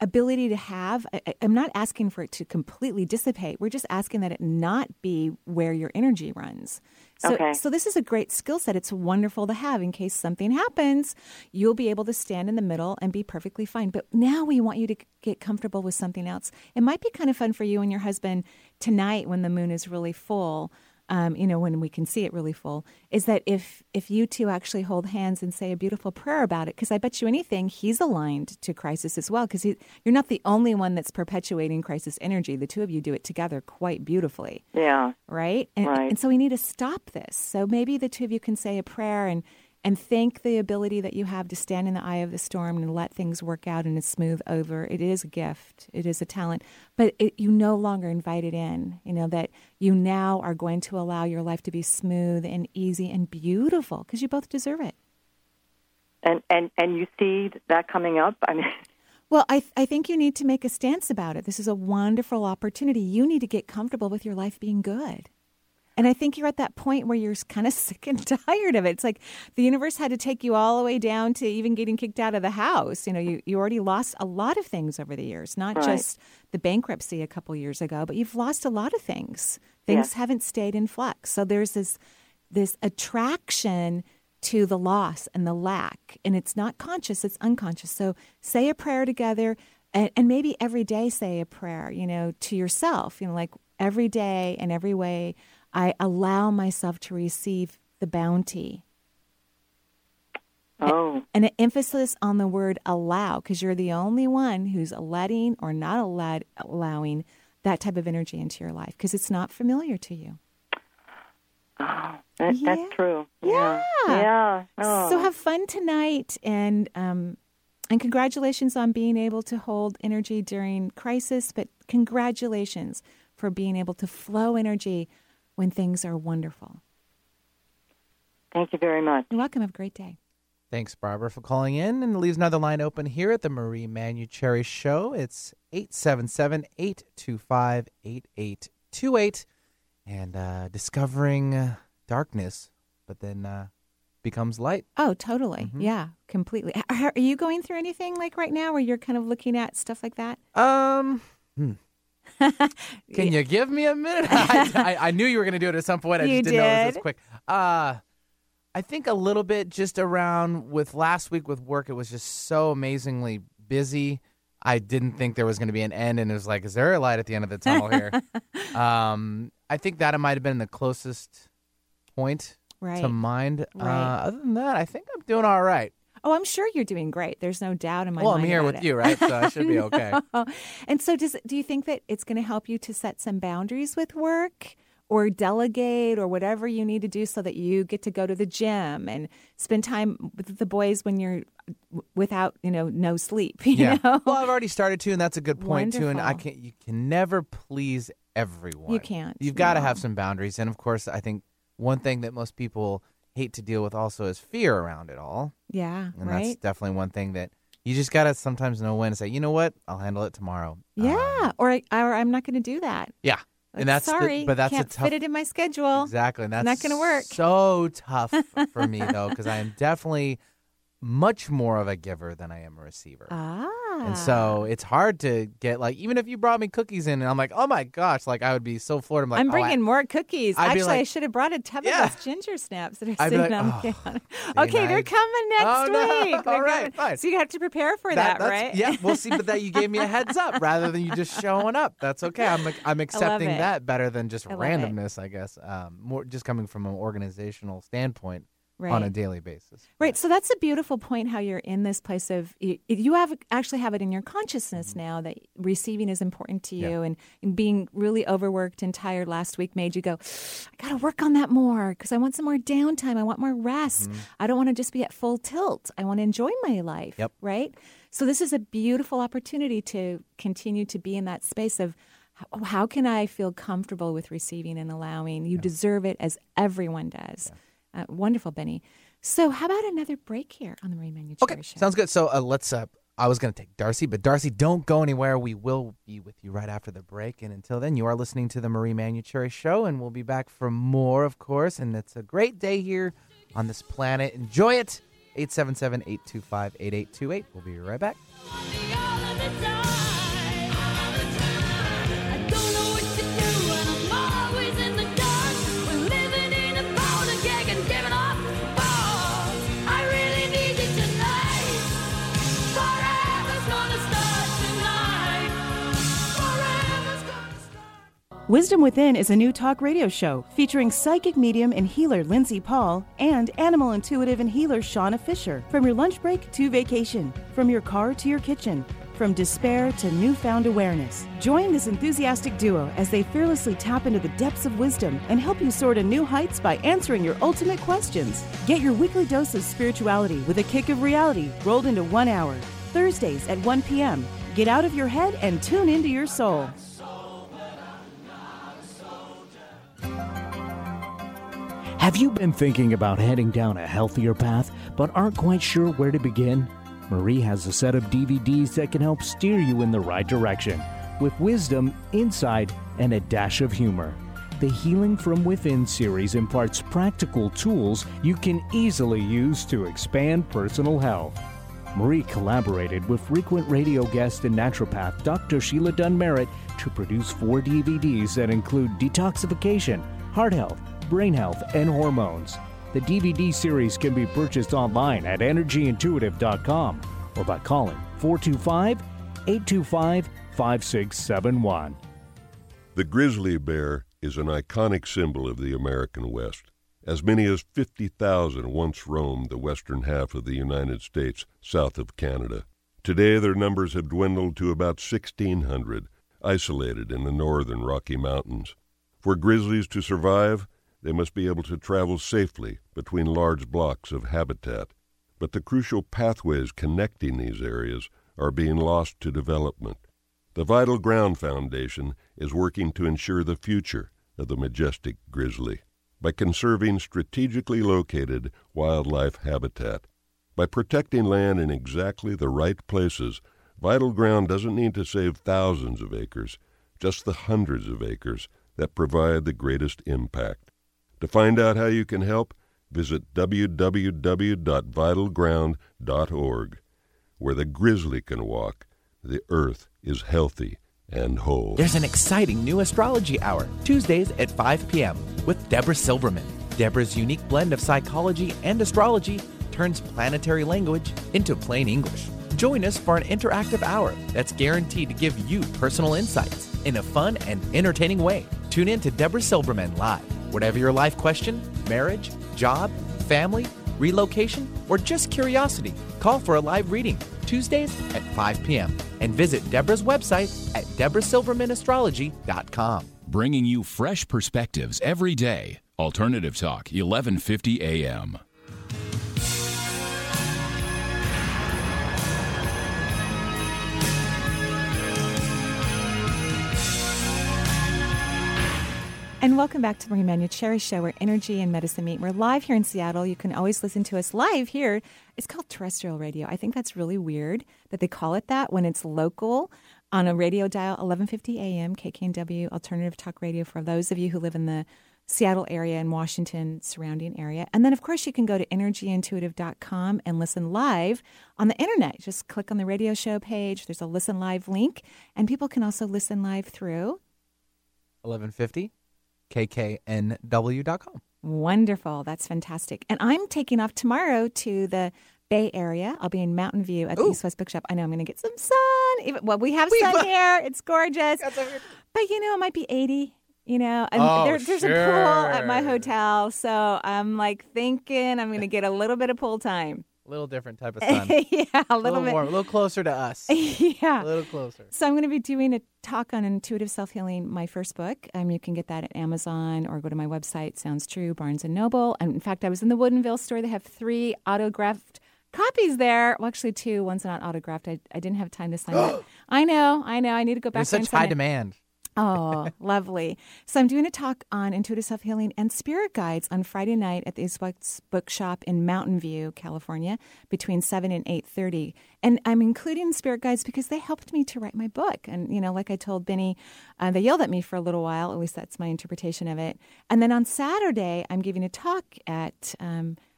ability to have. I'm not asking for it to completely dissipate. We're just asking that it not be where your energy runs. So, okay. So this is a great skill set. It's wonderful to have in case something happens. You'll be able to stand in the middle and be perfectly fine. But now we want you to get comfortable with something else. It might be kind of fun for you and your husband tonight when the moon is really full. You know, when we can see it really full, is that if you two actually hold hands and say a beautiful prayer about it, because I bet you anything, he's aligned to crisis as well, because you're not the only one that's perpetuating crisis energy. The two of you do it together quite beautifully. Yeah. Right? And so we need to stop this. So maybe the two of you can say a prayer and thank the ability that you have to stand in the eye of the storm and let things work out in a smooth over. It is a gift. It is a talent. But you no longer invite it in, you know, that you now are going to allow your life to be smooth and easy and beautiful because you both deserve it. And you see that coming up? I mean... Well, I think you need to make a stance about it. This is a wonderful opportunity. You need to get comfortable with your life being good. And I think you're at that point where you're kind of sick and tired of it. It's like the universe had to take you all the way down to even getting kicked out of the house. You know, you already lost a lot of things over the years, not right. just the bankruptcy a couple years ago, but you've lost a lot of things. Things yeah. haven't stayed in flux. So there's this attraction to the loss and the lack, and it's not conscious, it's unconscious. So say a prayer together, and maybe every day say a prayer, you know, to yourself, you know, like every day in every way. I allow myself to receive the bounty. Oh. And an emphasis on the word allow, because you're the only one who's letting or not allowing that type of energy into your life, because it's not familiar to you. Oh, that's true. Yeah. Yeah. Oh. So have fun tonight, and congratulations on being able to hold energy during crisis, but congratulations for being able to flow energy when things are wonderful. Thank you very much. You're welcome. Have a great day. Thanks, Barbara, for calling in. And leaves another line open here at the Marie Manucheri Show. It's 877-825-8822. 28, and discovering darkness, but then becomes light. Oh, totally. Mm-hmm. Yeah, completely. Are you going through anything like right now where you're kind of looking at stuff like that? Can you give me a minute? I knew you were going to do it at some point. I just didn't know it was this quick. I think a little bit just around with last week with work, it was just so amazingly busy. I didn't think there was going to be an end, and it was like, is there a light at the end of the tunnel here? I think that might have been the closest point to mind. Right. Other than that, I think I'm doing all right. Oh, I'm sure you're doing great. There's no doubt in my mind. Well, I'm here with you, right? So I should be okay. And so do you think that it's going to help you to set some boundaries with work or delegate or whatever you need to do so that you get to go to the gym and spend time with the boys when you're without, no sleep, you know? Well, I've already started to, and that's a good point, too. And you can never please everyone. You can't. You've got to have some boundaries. And, of course, I think one thing that most people hate to deal with also is fear around it all. Yeah, and right? That's definitely one thing that you just got to sometimes know when to say, you know what, I'll handle it tomorrow. Yeah, or I'm not going to do that. Yeah. Like, and that's can't fit it in my schedule. Exactly. And that's not going to work. So tough for me, though, because I am definitely much more of a giver than I am a receiver. Ah. And so it's hard to get, even if you brought me cookies in, and I'm like, oh, my gosh, I would be so floored. I'm bringing more cookies. Actually, I should have brought a tub of those ginger snaps that are sitting on the counter. Okay, they're coming next week. All right, fine. So you have to prepare for that right? Yeah, we'll see, but that you gave me a heads up rather than you just showing up. That's okay. I'm accepting that better than just randomness, I guess, more just coming from an organizational standpoint. Right. On a daily basis. Right. So that's a beautiful point how you're in this place of you have it in your consciousness mm-hmm. now that receiving is important to you and being really overworked and tired last week made you go, I got to work on that more because I want some more downtime. I want more rest. Mm-hmm. I don't want to just be at full tilt. I want to enjoy my life. Yep. Right. So this is a beautiful opportunity to continue to be in that space of how can I feel comfortable with receiving and allowing? You deserve it as everyone does. Yeah. Wonderful, Benny. So how about another break here on the Marie Manucheri Show? Okay, sounds good. So I was going to take Darcy, but Darcy, don't go anywhere. We will be with you right after the break. And until then, you are listening to the Marie Manucheri Show, and we'll be back for more, of course. And it's a great day here on this planet. Enjoy it. 877-825-8828. We'll be right back. Wisdom Within is a new talk radio show featuring psychic medium and healer Lindsay Paul and animal intuitive and healer Shauna Fisher. From your lunch break to vacation, from your car to your kitchen, from despair to newfound awareness. Join this enthusiastic duo as they fearlessly tap into the depths of wisdom and help you soar to new heights by answering your ultimate questions. Get your weekly dose of spirituality with a kick of reality rolled into 1 hour. Thursdays at 1 p.m. Get out of your head and tune into your soul. Have you been thinking about heading down a healthier path, but aren't quite sure where to begin? Marie has a set of DVDs that can help steer you in the right direction, with wisdom, insight, and a dash of humor. The Healing from Within series imparts practical tools you can easily use to expand personal health. Marie collaborated with frequent radio guest and naturopath Dr. Sheila Dunn-Merritt to produce 4 DVDs that include detoxification, heart health, brain health, and hormones. The DVD series can be purchased online at energyintuitive.com or by calling 425-825-5671. The grizzly bear is an iconic symbol of the American West. As many as 50,000 once roamed the western half of the United States south of Canada. Today their numbers have dwindled to about 1,600, isolated in the northern Rocky Mountains. For grizzlies to survive, they must be able to travel safely between large blocks of habitat, but the crucial pathways connecting these areas are being lost to development. The Vital Ground Foundation is working to ensure the future of the majestic grizzly by conserving strategically located wildlife habitat. By protecting land in exactly the right places, Vital Ground doesn't need to save thousands of acres, just the hundreds of acres that provide the greatest impact. To find out how you can help, visit www.vitalground.org. Where the grizzly can walk, the earth is healthy and whole. There's an exciting new astrology hour, Tuesdays at 5 p.m. with Deborah Silverman. Deborah's unique blend of psychology and astrology turns planetary language into plain English. Join us for an interactive hour that's guaranteed to give you personal insights in a fun and entertaining way. Tune in to Deborah Silverman Live. Whatever your life question, marriage, job, family, relocation, or just curiosity, call for a live reading Tuesdays at 5 p.m. and visit Deborah's website at deborahsilvermanastrology.com. Bringing you fresh perspectives every day. Alternative Talk, 1150 a.m. And welcome back to Marie Manucheri Show, where energy and medicine meet. We're live here in Seattle. You can always listen to us live here. It's called terrestrial radio. I think that's really weird that they call it that when it's local on a radio dial, 1150 AM, KKNW, Alternative Talk Radio for those of you who live in the Seattle area and Washington surrounding area. And then, of course, you can go to energyintuitive.com and listen live on the internet. Just click on the radio show page. There's a listen live link, and people can also listen live through 1150. KKNW.com. Wonderful. That's fantastic. And I'm taking off tomorrow to the Bay Area. I'll be in Mountain View at the East West Bookshop. I know I'm going to get some sun. Well, we have sun here. It's gorgeous. But, you know, it might be 80, you know. And there's a pool at my hotel. So I'm like thinking I'm going to get a little bit of pool time. A little different type of sun. Yeah, a little bit. Warm, a little closer to us. Yeah. A little closer. So I'm going to be doing a talk on intuitive self-healing, my first book. You can get that at Amazon or go to my website, Sounds True, Barnes & Noble. And in fact, I was in the Woodinville store. They have 3 autographed copies there. Well, actually 2. One's not autographed. I didn't have time to sign it. I know. I need to go back. There's such high demand. Oh, lovely. So I'm doing a talk on intuitive self-healing and spirit guides on Friday night at the East West Bookshop in Mountain View, California, between 7 and 8:30. And I'm including spirit guides because they helped me to write my book. And, you know, like I told Benny, they yelled at me for a little while. At least that's my interpretation of it. And then on Saturday, I'm giving a talk at,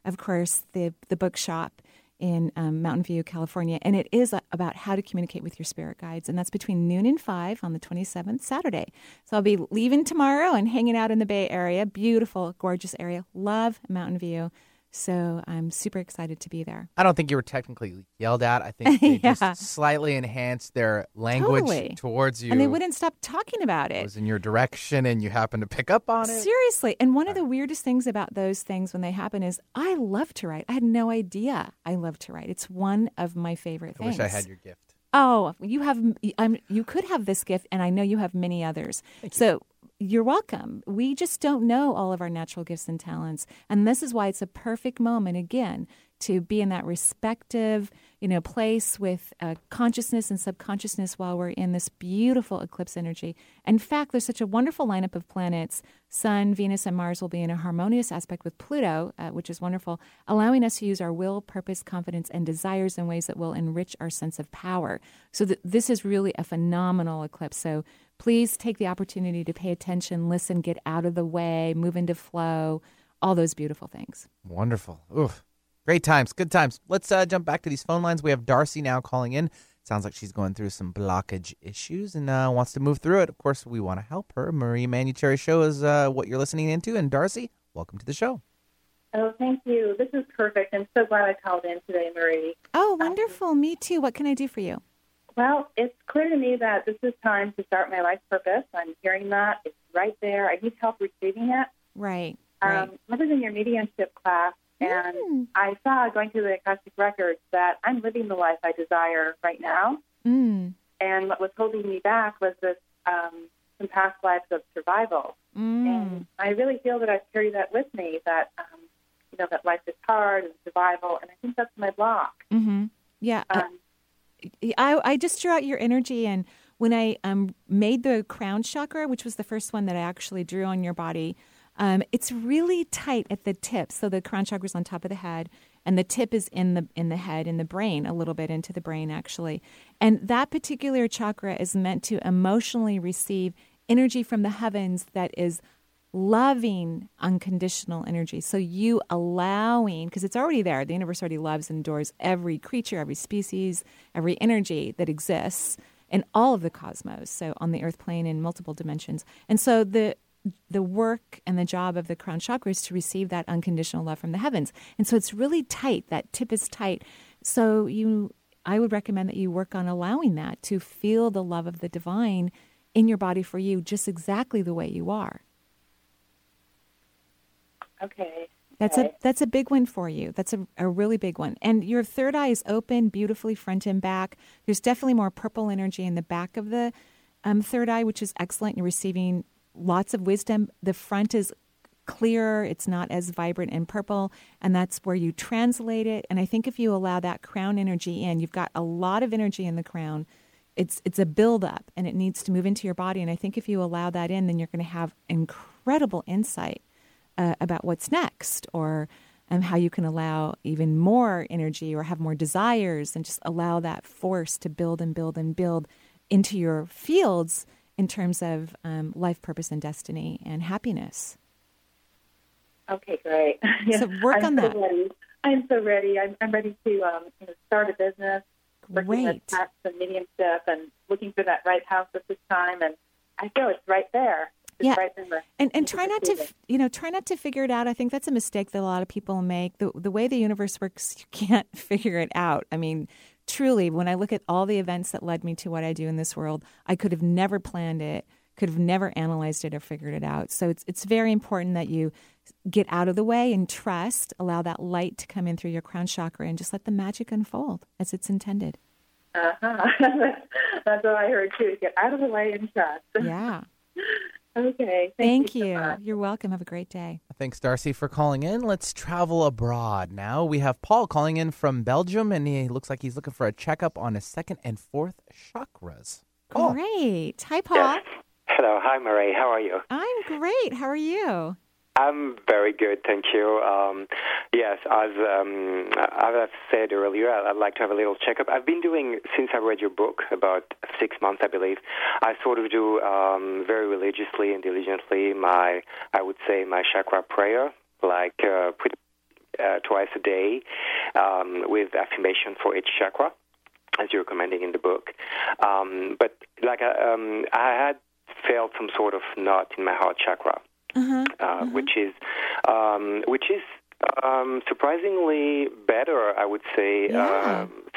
of course, the bookshop in Mountain View, California, and it is about how to communicate with your spirit guides, and that's between noon and 5 on the 27th, Saturday. So I'll be leaving tomorrow and hanging out in the Bay Area. Beautiful, gorgeous area. Love Mountain View. So I'm super excited to be there. I don't think you were technically yelled at. I think they just slightly enhanced their language towards you. And they wouldn't stop talking about it. It was in your direction and you happened to pick up on it. Seriously. And one of the weirdest things about those things when they happen is I love to write. I had no idea I love to write. It's one of my favorite things. I wish I had your gift. Oh, you could have this gift, and I know you have many others. Thank you. You're welcome. We just don't know all of our natural gifts and talents. And this is why it's a perfect moment, again, to be in that respective, you know, place with consciousness and subconsciousness while we're in this beautiful eclipse energy. In fact, there's such a wonderful lineup of planets. Sun, Venus, and Mars will be in a harmonious aspect with Pluto, which is wonderful, allowing us to use our will, purpose, confidence, and desires in ways that will enrich our sense of power. So this is really a phenomenal eclipse. So please take the opportunity to pay attention, listen, get out of the way, move into flow, all those beautiful things. Wonderful. Oof. Great times, good times. Let's jump back to these phone lines. We have Darcy now calling in. Sounds like she's going through some blockage issues and wants to move through it. Of course, we want to help her. Marie Manucheri Show is what you're listening into. And Darcy, welcome to the show. Oh, thank you. This is perfect. I'm so glad I called in today, Marie. Oh, wonderful. Me too. What can I do for you? Well, it's clear to me that this is time to start my life purpose. I'm hearing that. It's right there. I need help receiving it. Right. I was in your mediumship class. And I saw, going through the Akashic Records, that I'm living the life I desire right now. Mm. And what was holding me back was this some past lives of survival. Mm. And I really feel that I've carried that with me, that you know, that life is hard and survival, and I think that's my block. Mm-hmm. Yeah. I just drew out your energy, and when I made the crown chakra, which was the first one that I actually drew on your body, it's really tight at the tip. So the crown chakra is on top of the head, and the tip is in the head, in the brain, a little bit into the brain, actually. And that particular chakra is meant to emotionally receive energy from the heavens that is loving, unconditional energy. So you allowing, because it's already there. The universe already loves and adores every creature, every species, every energy that exists in all of the cosmos, so on the earth plane in multiple dimensions. And so the work and the job of the crown chakra is to receive that unconditional love from the heavens. And so it's really tight. That tip is tight. So I would recommend that you work on allowing that, to feel the love of the divine in your body for you, just exactly the way you are. Okay. That's a big one for you. That's a really big one. And your third eye is open beautifully front and back. There's definitely more purple energy in the back of the third eye, which is excellent. You're receiving lots of wisdom. The front is clearer. It's not as vibrant and purple. And that's where you translate it. And I think if you allow that crown energy in, you've got a lot of energy in the crown. It's a buildup and it needs to move into your body. And I think if you allow that in, then you're going to have incredible insight about what's next, or how you can allow even more energy or have more desires, and just allow that force to build and build and build into your fields in terms of life purpose and destiny and happiness. Okay, great. Yeah. So work on that. I'm so ready. I'm ready to start a business, working with taps and mediumship, and looking for that right house at this time. And I feel it's right there. It's right there. And try not to figure it out. I think that's a mistake that a lot of people make. The way the universe works, you can't figure it out. I mean, truly, when I look at all the events that led me to what I do in this world, I could have never planned it, could have never analyzed it or figured it out. So it's very important that you get out of the way and trust, allow that light to come in through your crown chakra, and just let the magic unfold as it's intended. Uh-huh. That's what I heard too. Get out of the way and trust. Yeah. Okay. Thank you. So you're welcome. Have a great day. Thanks, Darcy, for calling in. Let's travel abroad now. We have Paul calling in from Belgium, and he looks like he's looking for a checkup on his second and fourth chakras. Cool. Great. Hi, Paul. Hello. Hi, Marie. How are you? I'm great. How are you? I'm very good, thank you. Yes, as I've said earlier, I'd like to have a little checkup. I've been doing, since I read your book, about 6 months, I believe, I sort of do very religiously and diligently my chakra prayer, like twice a day, with affirmation for each chakra, as you're recommending in the book. But like I had felt some sort of knot in my heart chakra. Which is surprisingly better, I would say,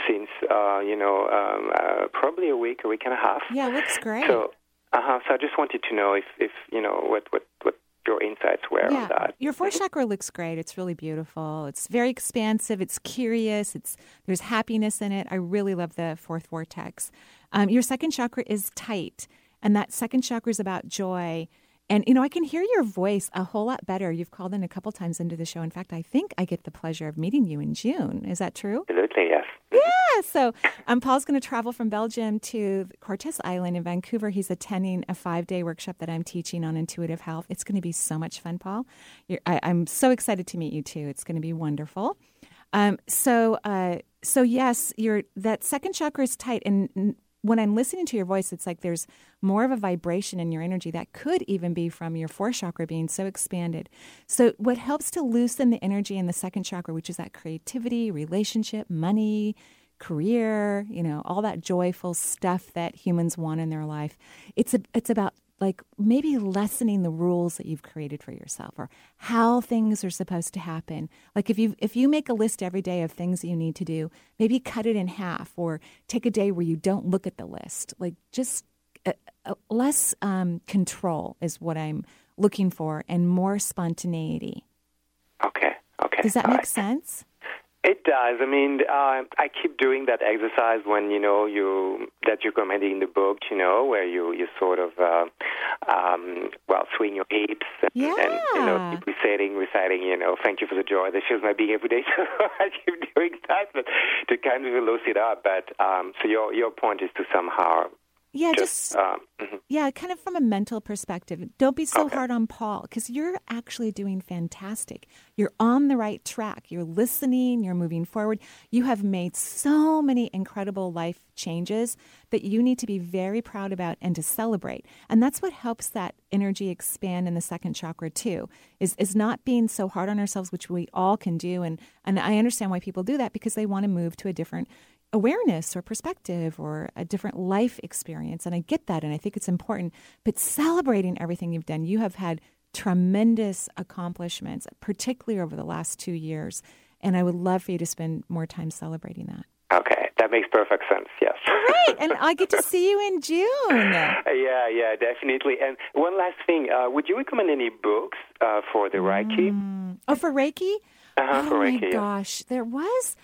since probably a week and a half. Yeah, that's great. So I just wanted to know if what your insights were on that. Your fourth chakra looks great. It's really beautiful. It's very expansive. It's curious. There's happiness in it. I really love the fourth vortex. Your second chakra is tight, and that second chakra is about joy. And, I can hear your voice a whole lot better. You've called in a couple times into the show. In fact, I think I get the pleasure of meeting you in June. Is that true? Absolutely, yes. Yeah. So Paul's going to travel from Belgium to Cortes Island in Vancouver. He's attending a 5-day workshop that I'm teaching on intuitive health. It's going to be so much fun, Paul. I'm so excited to meet you, too. It's going to be wonderful. So yes, that second chakra is tight, and when I'm listening to your voice, it's like there's more of a vibration in your energy that could even be from your fourth chakra being so expanded. So what helps to loosen the energy in the second chakra, which is that creativity, relationship, money, career, all that joyful stuff that humans want in their life. It's about like maybe lessening the rules that you've created for yourself, or how things are supposed to happen. Like if you make a list every day of things that you need to do, maybe cut it in half, or take a day where you don't look at the list. Like just less control is what I'm looking for, and more spontaneity. Okay. Does that make sense? It does. I mean, I keep doing that exercise that you're recommending in the book, where you sort of, swing your hips and keep reciting, thank you for the joy that fills my being every day. So I keep doing that, but to kind of loosen it up. But so your point is to somehow Yeah, yeah, kind of from a mental perspective. Don't be so hard on Paul, because you're actually doing fantastic. You're on the right track. You're listening. You're moving forward. You have made so many incredible life changes that you need to be very proud about and to celebrate. And that's what helps that energy expand in the second chakra too, is not being so hard on ourselves, which we all can do. And I understand why people do that, because they want to move to a different awareness or perspective or a different life experience. And I get that. And I think it's important, but celebrating everything you've done. You have had tremendous accomplishments, particularly over the last 2 years. And I would love for you to spend more time celebrating that. Okay. That makes perfect sense. Yes. Great. And I get to see you in June. Yeah, definitely. And one last thing, would you recommend any books for the Reiki? Oh, for Reiki? Oh, for Reiki, my gosh. There was...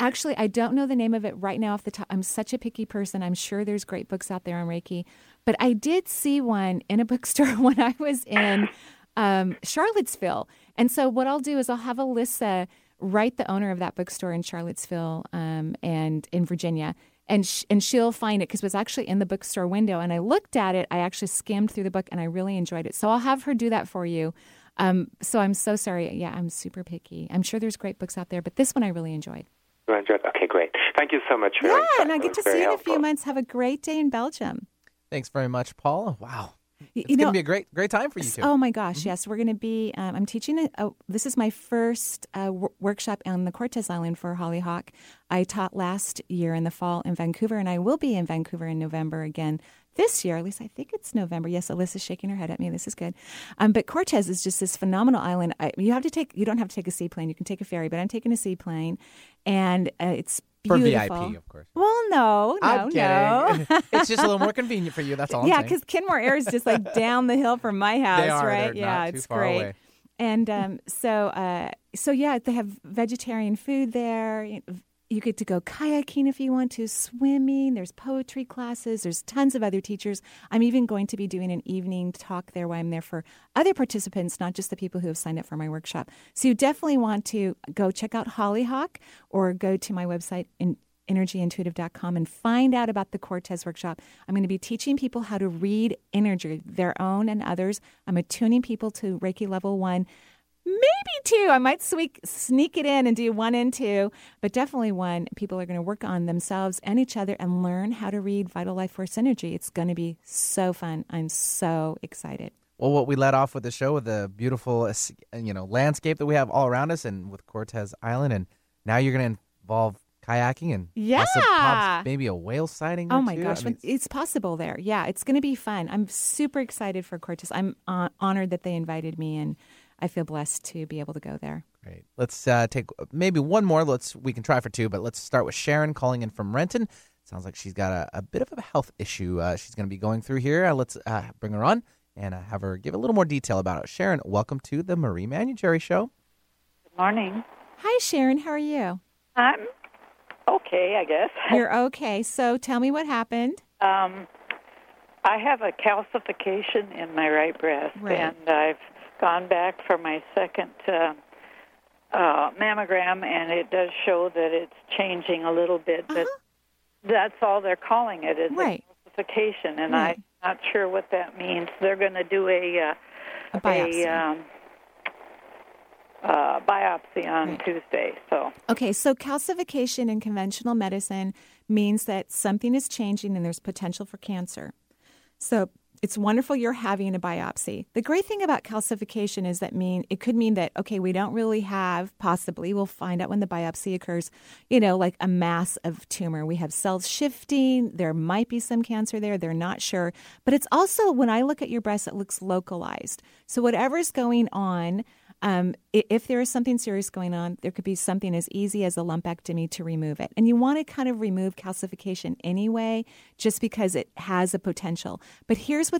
Actually, I don't know the name of it right now off the top. I'm such a picky person. I'm sure there's great books out there on Reiki. But I did see one in a bookstore when I was in Charlottesville. And so what I'll do is I'll have Alyssa write the owner of that bookstore in Charlottesville and in Virginia. And she'll find it, because it was actually in the bookstore window. And I looked at it. I actually skimmed through the book, and I really enjoyed it. So I'll have her do that for you. So I'm so sorry. Yeah, I'm super picky. I'm sure there's great books out there, but this one I really enjoyed. Okay, great. Thank you so much. Yeah, and I'll get to see you in a few months. Have a great day in Belgium. Thanks very much, Paula. Wow. It's going to be a great time for you two. Oh, my gosh, yes. We're going to be, I'm teaching, this is my first workshop on the Cortes Island for Hollyhock. I taught last year in the fall in Vancouver, and I will be in Vancouver in November again this year. At least I think it's November. Yes, Alyssa's shaking her head at me. This is good. But Cortes is just this phenomenal island. You don't have to take a seaplane. You can take a ferry, but I'm taking a seaplane, and it's beautiful. For VIP, of course. Well, no. It's just a little more convenient for you. That's all. Yeah, because Kenmore Air is just like down the hill from my house, right? Yeah, it's great. Away. And so yeah, they have vegetarian food there. You get to go kayaking if you want to, swimming. There's poetry classes. There's tons of other teachers. I'm even going to be doing an evening talk there, where I'm there for other participants, not just the people who have signed up for my workshop. So you definitely want to go check out Hollyhock, or go to my website, energyintuitive.com, and find out about the Cortes workshop. I'm going to be teaching people how to read energy, their own and others. I'm attuning people to Reiki level 1. Maybe 2. I might sneak it in and do 1 and 2, but definitely 1. People are going to work on themselves and each other and learn how to read vital life force energy. It's going to be so fun. I'm so excited. Well, what we let off with the show with the beautiful, landscape that we have all around us, and with Cortes Island, and now you're going to involve kayaking and maybe a whale sighting. Oh my gosh, it's possible there. Yeah, it's going to be fun. I'm super excited for Cortes. I'm honored that they invited me and. I feel blessed to be able to go there. Great. Let's take maybe one more. We can try for 2, but let's start with Sharon calling in from Renton. Sounds like she's got a bit of a health issue she's going to be going through here. Let's bring her on and have her give a little more detail about it. Sharon, welcome to the Marie Manucheri Show. Good morning. Hi, Sharon. How are you? I'm okay, I guess. You're okay. So tell me what happened. I have a calcification in my right breast, and I've gone back for my second mammogram, and it does show that it's changing a little bit, but that's all they're calling it, is calcification, and I'm not sure what that means. They're going to do a biopsy. Biopsy on Tuesday. So okay, so calcification in conventional medicine means that something is changing and there's potential for cancer. So it's wonderful you're having a biopsy. The great thing about calcification is that it could mean that, okay, we don't really have, possibly, we'll find out when the biopsy occurs, like a mass of tumor. We have cells shifting. There might be some cancer there. They're not sure. But it's also, when I look at your breast, it looks localized. So whatever's going on, if there is something serious going on, there could be something as easy as a lumpectomy to remove it. And you want to kind of remove calcification anyway, just because it has a potential. But here's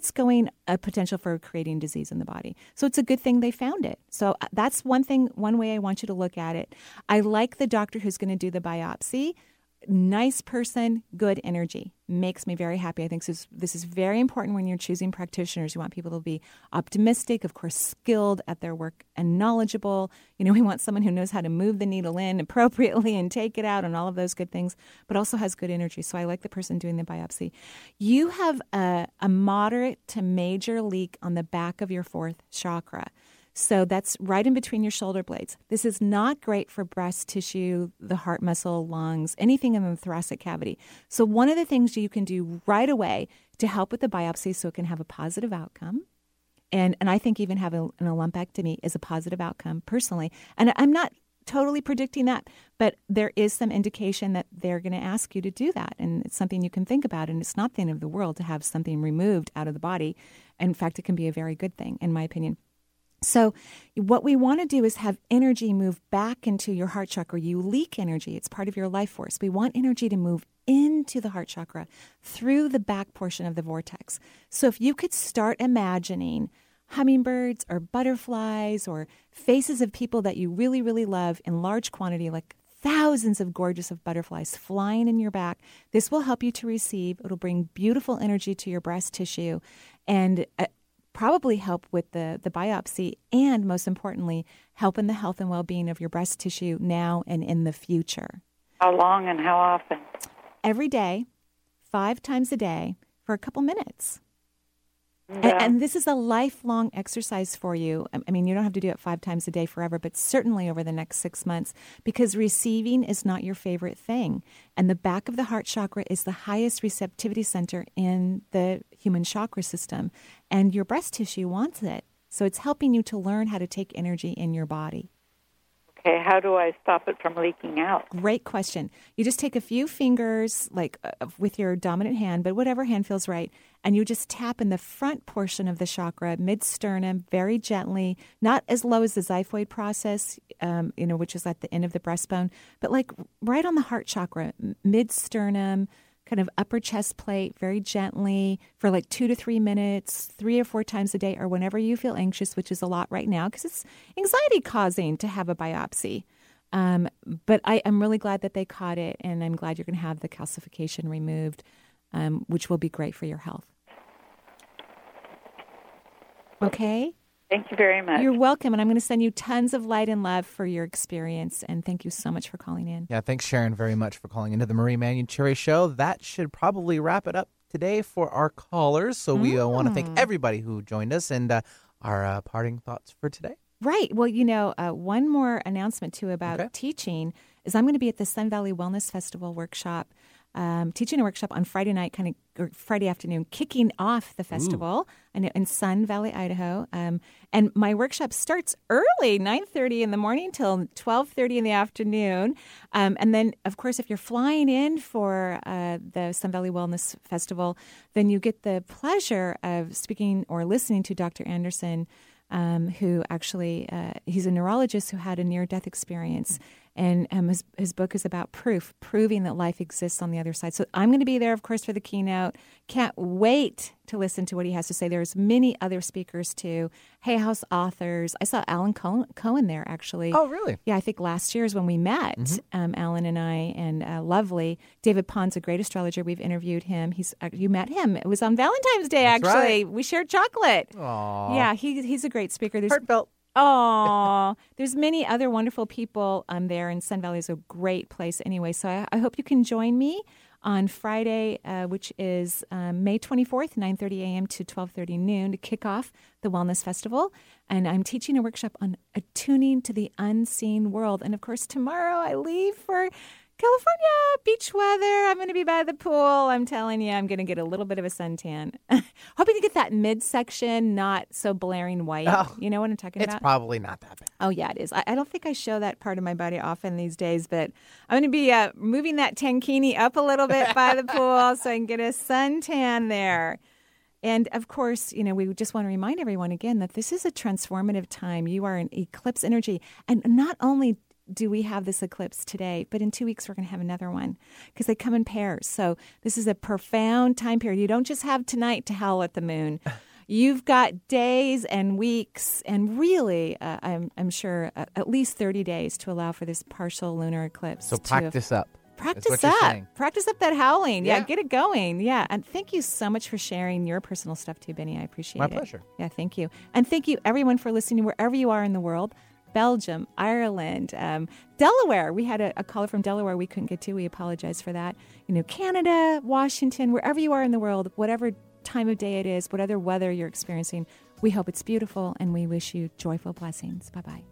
a potential for creating disease in the body. So it's a good thing they found it. So that's one way I want you to look at it. I like the doctor who's going to do the biopsy. nice person, good energy. Makes me very happy. I think this is very important when you're choosing practitioners. You want people to be optimistic, of course, skilled at their work and knowledgeable. You know, we want someone who knows how to move the needle in appropriately and take it out and all of those good things, but also has good energy. So I like the person doing the biopsy. You have a moderate to major leak on the back of your fourth chakra. So that's right in between your shoulder blades. This is not great for breast tissue, the heart muscle, lungs, anything in the thoracic cavity. So one of the things you can do right away to help with the biopsy so it can have a positive outcome, and I think even having a lumpectomy is a positive outcome personally. And I'm not totally predicting that, but there is some indication that they're going to ask you to do that. And it's something you can think about. And it's not the end of the world to have something removed out of the body. In fact, it can be a very good thing, in my opinion. So what we want to do is have energy move back into your heart chakra. You leak energy. It's part of your life force. We want energy to move into the heart chakra through the back portion of the vortex. So if you could start imagining hummingbirds or butterflies or faces of people that you really, really love in large quantity, like thousands of gorgeous butterflies flying in your back. This will help you to receive. It'll bring beautiful energy to your breast tissue and probably help with the biopsy and, most importantly, help in the health and well-being of your breast tissue now and in the future. How long and how often? Every day, 5 times a day for a couple minutes. Yeah. And this is a lifelong exercise for you. I mean, you don't have to do it 5 times a day forever, but certainly over the next 6 months, because receiving is not your favorite thing. And the back of the heart chakra is the highest receptivity center in the human chakra system. And your breast tissue wants it. So it's helping you to learn how to take energy in your body. Okay, how do I stop it from leaking out? Great question. You just take a few fingers, like with your dominant hand, but whatever hand feels right, and you just tap in the front portion of the chakra, mid-sternum, very gently, not as low as the xiphoid process, which is at the end of the breastbone, but like right on the heart chakra, mid-sternum, kind of upper chest plate, very gently for like 2 to 3 minutes, 3 or 4 times a day, or whenever you feel anxious, which is a lot right now because it's anxiety-causing to have a biopsy. But I am really glad that they caught it, and I'm glad you're going to have the calcification removed, which will be great for your health. Okay? Thank you very much. You're welcome, and I'm going to send you tons of light and love for your experience, and thank you so much for calling in. Yeah, thanks, Sharon, very much for calling into the Marie Manucheri Show. That should probably wrap it up today for our callers, so we want to thank everybody who joined us and our parting thoughts for today. Right. Well, one more announcement, too, about teaching is I'm going to be at the Sun Valley Wellness Festival workshop, teaching a workshop on Friday night, Friday afternoon, kicking off the festival in Sun Valley, Idaho. And my workshop starts early, 9:30 in the morning till 12:30 in the afternoon. And then, of course, if you're flying in for the Sun Valley Wellness Festival, then you get the pleasure of speaking or listening to Dr. Anderson, who actually, he's a neurologist who had a near-death experience. And his book is about proof, proving that life exists on the other side. So I'm going to be there, of course, for the keynote. Can't wait to listen to what he has to say. There's many other speakers, too. Hay House authors. I saw Alan Cohen there, actually. Oh, really? Yeah, I think last year is when we met, Alan and I, and lovely. David Pond's a great astrologer. We've interviewed him. You met him. It was on Valentine's Day, that's actually. Right. We shared chocolate. Aww. Yeah, he's a great speaker. Heartfelt. Oh, there's many other wonderful people there, and Sun Valley is a great place anyway. So I hope you can join me on Friday, which is May 24th, 9:30 a.m. to 12:30 noon to kick off the Wellness Festival. And I'm teaching a workshop on attuning to the unseen world. And, of course, tomorrow I leave for California, beach weather. I'm going to be by the pool. I'm telling you, I'm going to get a little bit of a suntan. Hoping to get that midsection not so blaring white. Oh, you know what I'm talking about? It's probably not that bad. Oh, yeah, it is. I don't think I show that part of my body often these days, but I'm going to be moving that tankini up a little bit by the pool so I can get a suntan there. And, of course, we just want to remind everyone again that this is a transformative time. You are an eclipse energy. And not only do we have this eclipse today, but in 2 weeks we're going to have another one because they come in pairs. So this is a profound time period. You don't just have tonight to howl at the moon. You've got days and weeks and really, I'm sure, at least 30 days to allow for this partial lunar eclipse. So practice up. Practice up that howling. Yeah, get it going. Yeah. And thank you so much for sharing your personal stuff too, Benny. I appreciate it. My pleasure. Yeah, thank you. And thank you, everyone, for listening wherever you are in the world. Belgium, Ireland, Delaware. We had a caller from Delaware we couldn't get to. We apologize for that. You know, Canada, Washington, wherever you are in the world, whatever time of day it is, whatever weather you're experiencing, we hope it's beautiful, and we wish you joyful blessings. Bye-bye.